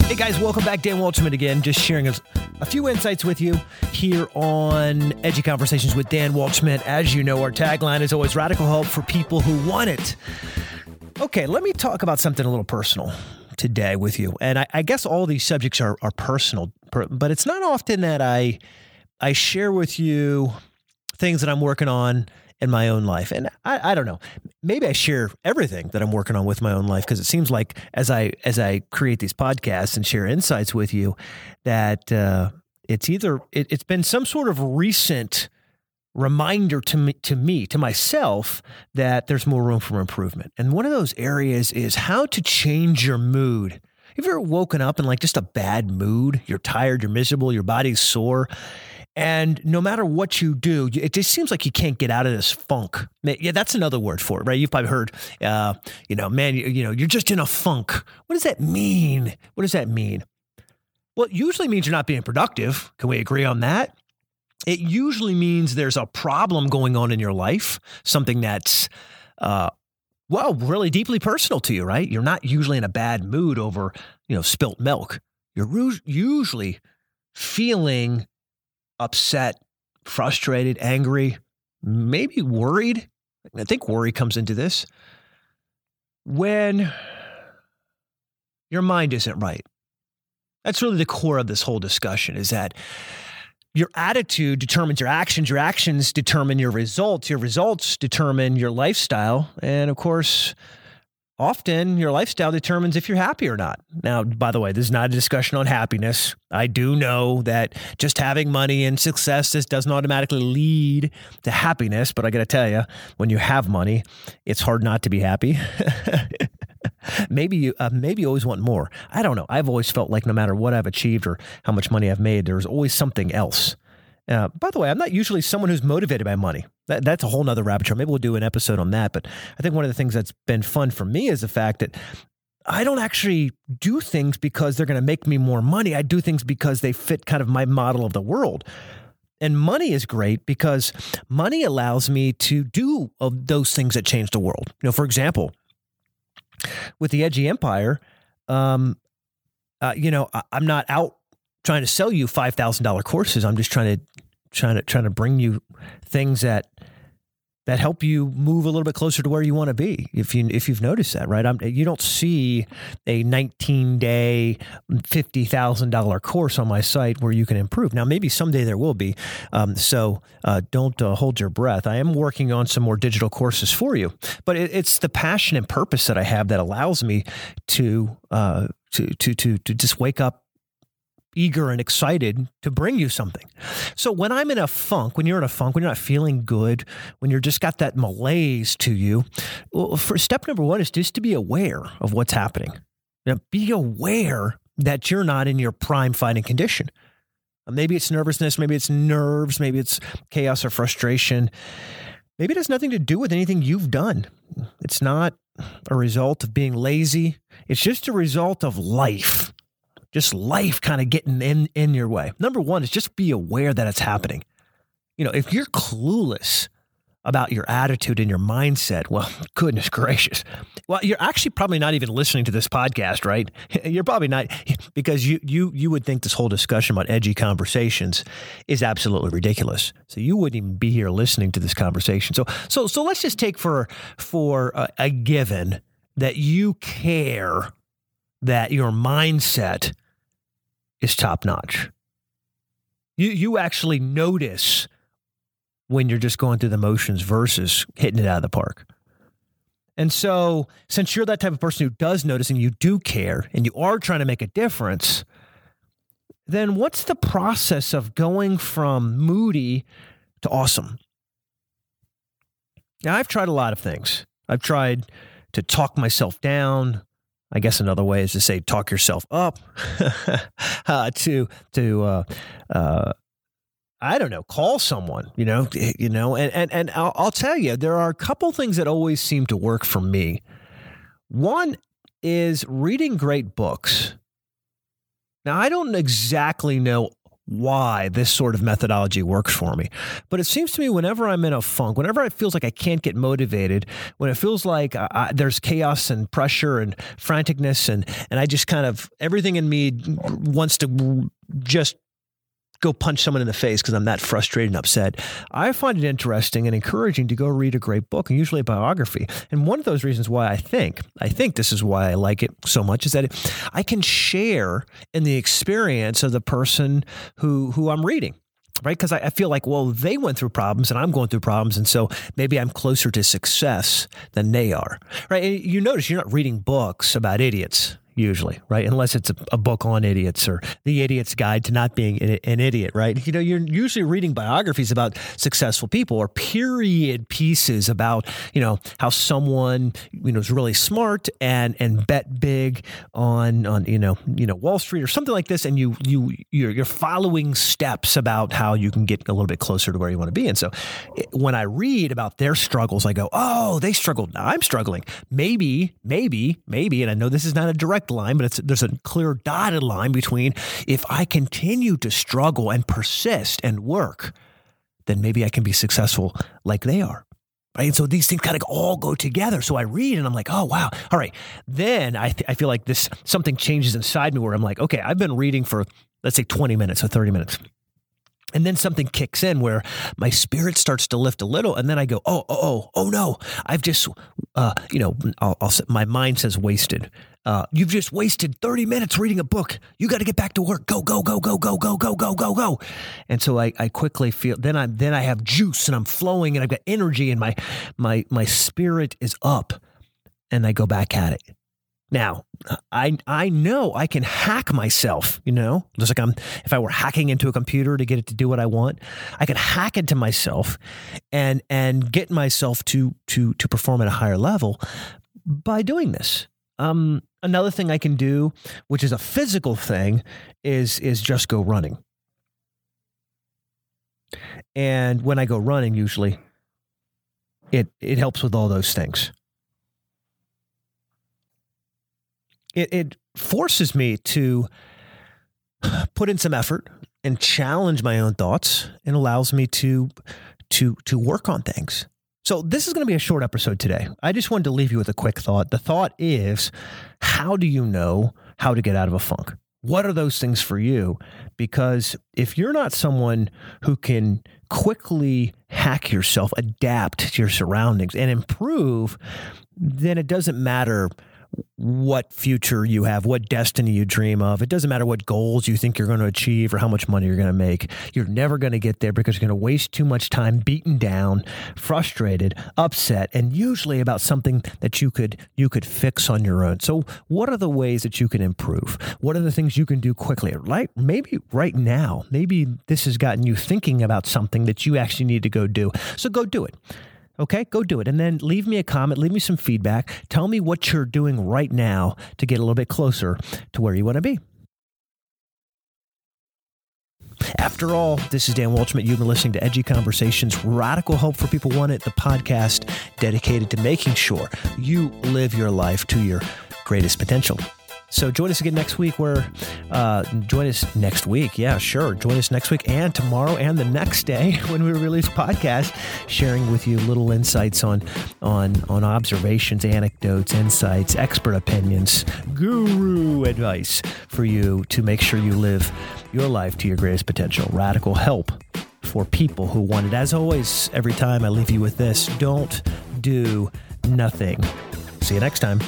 Hey guys, welcome back. Dan Waltzman again, just sharing a few insights with you here on Edgy Conversations with Dan Waltzman. As you know, our tagline is always radical help for people who want it. Okay, let me talk about something a little personal today with you. And I guess all these subjects are personal, but it's not often that I share with you things that I'm working on in my own life. And I don't know, maybe I share everything that I'm working on with my own life, because it seems like as I create these podcasts and share insights with you, that it's been some sort of recent reminder to myself, that there's more room for improvement. And one of those areas is how to change your mood. Have you ever woken up in like just a bad mood? You're tired, you're miserable, your body's sore. And no matter what you do, it just seems like you can't get out of this funk. Yeah, that's another word for it, right? You've probably heard, you're just in a funk. What does that mean? Well, it usually means you're not being productive. Can we agree on that? It usually means there's a problem going on in your life, something that's, really deeply personal to you, right? You're not usually in a bad mood over, spilt milk. You're usually feeling upset, frustrated, angry, maybe worried. I think worry comes into this. When your mind isn't right. That's really the core of this whole discussion, is that your attitude determines your actions determine your results determine your lifestyle, and of course, often your lifestyle determines if you're happy or not. Now, by the way, this is not a discussion on happiness. I do know that just having money and success, this doesn't automatically lead to happiness. But I got to tell you, when you have money, it's hard not to be happy. Maybe you always want more. I don't know. I've always felt like no matter what I've achieved or how much money I've made, there's always something else. By the way, I'm not usually someone who's motivated by money. That's a whole nother rabbit trail. Maybe we'll do an episode on that. But I think one of the things that's been fun for me is the fact that I don't actually do things because they're going to make me more money. I do things because they fit kind of my model of the world. And money is great because money allows me to do those things that change the world. For example, with the Edgy Empire, I'm not out trying to sell you $5,000 courses. I'm just trying to bring you things that help you move a little bit closer to where you want to be. If you've noticed that, right? You don't see a 19-day $50,000 course on my site where you can improve. Now, maybe someday there will be. So don't hold your breath. I am working on some more digital courses for you, but it's the passion and purpose that I have that allows me to just wake up eager and excited to bring you something. So when I'm in a funk, when you're in a funk, when you're not feeling good, when you're just got that malaise to you, for step number one is just to be aware of what's happening. Now, be aware that you're not in your prime fighting condition. Maybe it's nervousness, maybe it's nerves, maybe it's chaos or frustration. Maybe it has nothing to do with anything you've done. It's not a result of being lazy. It's just a result of life. Just life kind of getting in your way. Number one is just be aware that it's happening. If you're clueless about your attitude and your mindset, well, goodness gracious. Well, you're actually probably not even listening to this podcast, right? You're probably not, because you would think this whole discussion about edgy conversations is absolutely ridiculous. So you wouldn't even be here listening to this conversation. So let's just take for a given that you care that your mindset is top-notch. You actually notice when you're just going through the motions versus hitting it out of the park. And so since you're that type of person who does notice and you do care and you are trying to make a difference, then what's the process of going from moody to awesome? Now, I've tried a lot of things. I've tried to talk myself down. I guess another way is to say talk yourself up call someone, and I'll tell you, there are a couple things that always seem to work for me. One is reading great books. Now, I don't exactly know why this sort of methodology works for me. But it seems to me whenever I'm in a funk, whenever it feels like I can't get motivated, when it feels like there's chaos and pressure and franticness and I just kind of, everything in me wants to just go punch someone in the face because I'm that frustrated and upset. I find it interesting and encouraging to go read a great book, and usually a biography. And one of those reasons why I think this is why I like it so much is that I can share in the experience of the person who I'm reading, right? Because I feel like, well, they went through problems and I'm going through problems. And so maybe I'm closer to success than they are, right? And you notice you're not reading books about idiots, usually, right? Unless it's a book on idiots or The Idiot's Guide to Not Being an Idiot, right? You know, you're usually reading biographies about successful people or period pieces about, you know, how someone, you know, is really smart and bet big on, you know, Wall Street or something like this. And you're following steps about how you can get a little bit closer to where you want to be. And so when I read about their struggles, I go, oh, they struggled. Now I'm struggling. Maybe. And I know this is not a direct line, but there's a clear dotted line between if I continue to struggle and persist and work, then maybe I can be successful like they are. Right? And so these things kind of all go together. So I read and I'm like, oh, wow. All right. Then I feel like something changes inside me where I'm like, okay, I've been reading for, let's say 20 minutes or 30 minutes. And then something kicks in where my spirit starts to lift a little. And then I go, oh no, I've just, my mind says wasted. You've just wasted 30 minutes reading a book. You got to get back to work. Go. And so I quickly feel, then I have juice and I'm flowing and I've got energy and my spirit is up, and I go back at it. Now, I know I can hack myself, you know, just like if I were hacking into a computer to get it to do what I want, I could hack into myself and get myself to perform at a higher level by doing this. Another thing I can do, which is a physical thing, is just go running. And when I go running, usually it helps with all those things. It forces me to put in some effort and challenge my own thoughts, and allows me to work on things. So this is going to be a short episode today. I just wanted to leave you with a quick thought. The thought is, how do you know how to get out of a funk? What are those things for you? Because if you're not someone who can quickly hack yourself, adapt to your surroundings and improve, then it doesn't matter what future you have, what destiny you dream of. It doesn't matter what goals you think you're going to achieve or how much money you're going to make. You're never going to get there because you're going to waste too much time beaten down, frustrated, upset, and usually about something that you could fix on your own. So what are the ways that you can improve? What are the things you can do quickly? Like maybe right now, maybe this has gotten you thinking about something that you actually need to go do. So go do it. Okay, go do it. And then leave me a comment, leave me some feedback. Tell me what you're doing right now to get a little bit closer to where you want to be. After all, this is Dan Waltzman. You've been listening to Edgy Conversations, Radical Hope for People Want It, the podcast dedicated to making sure you live your life to your greatest potential. So join us again next week Yeah, sure. Join us next week and tomorrow and the next day when we release podcast, sharing with you little insights on observations, anecdotes, insights, expert opinions, guru advice for you to make sure you live your life to your greatest potential. Radical help for people who want it. As always, every time I leave you with this, don't do nothing. See you next time.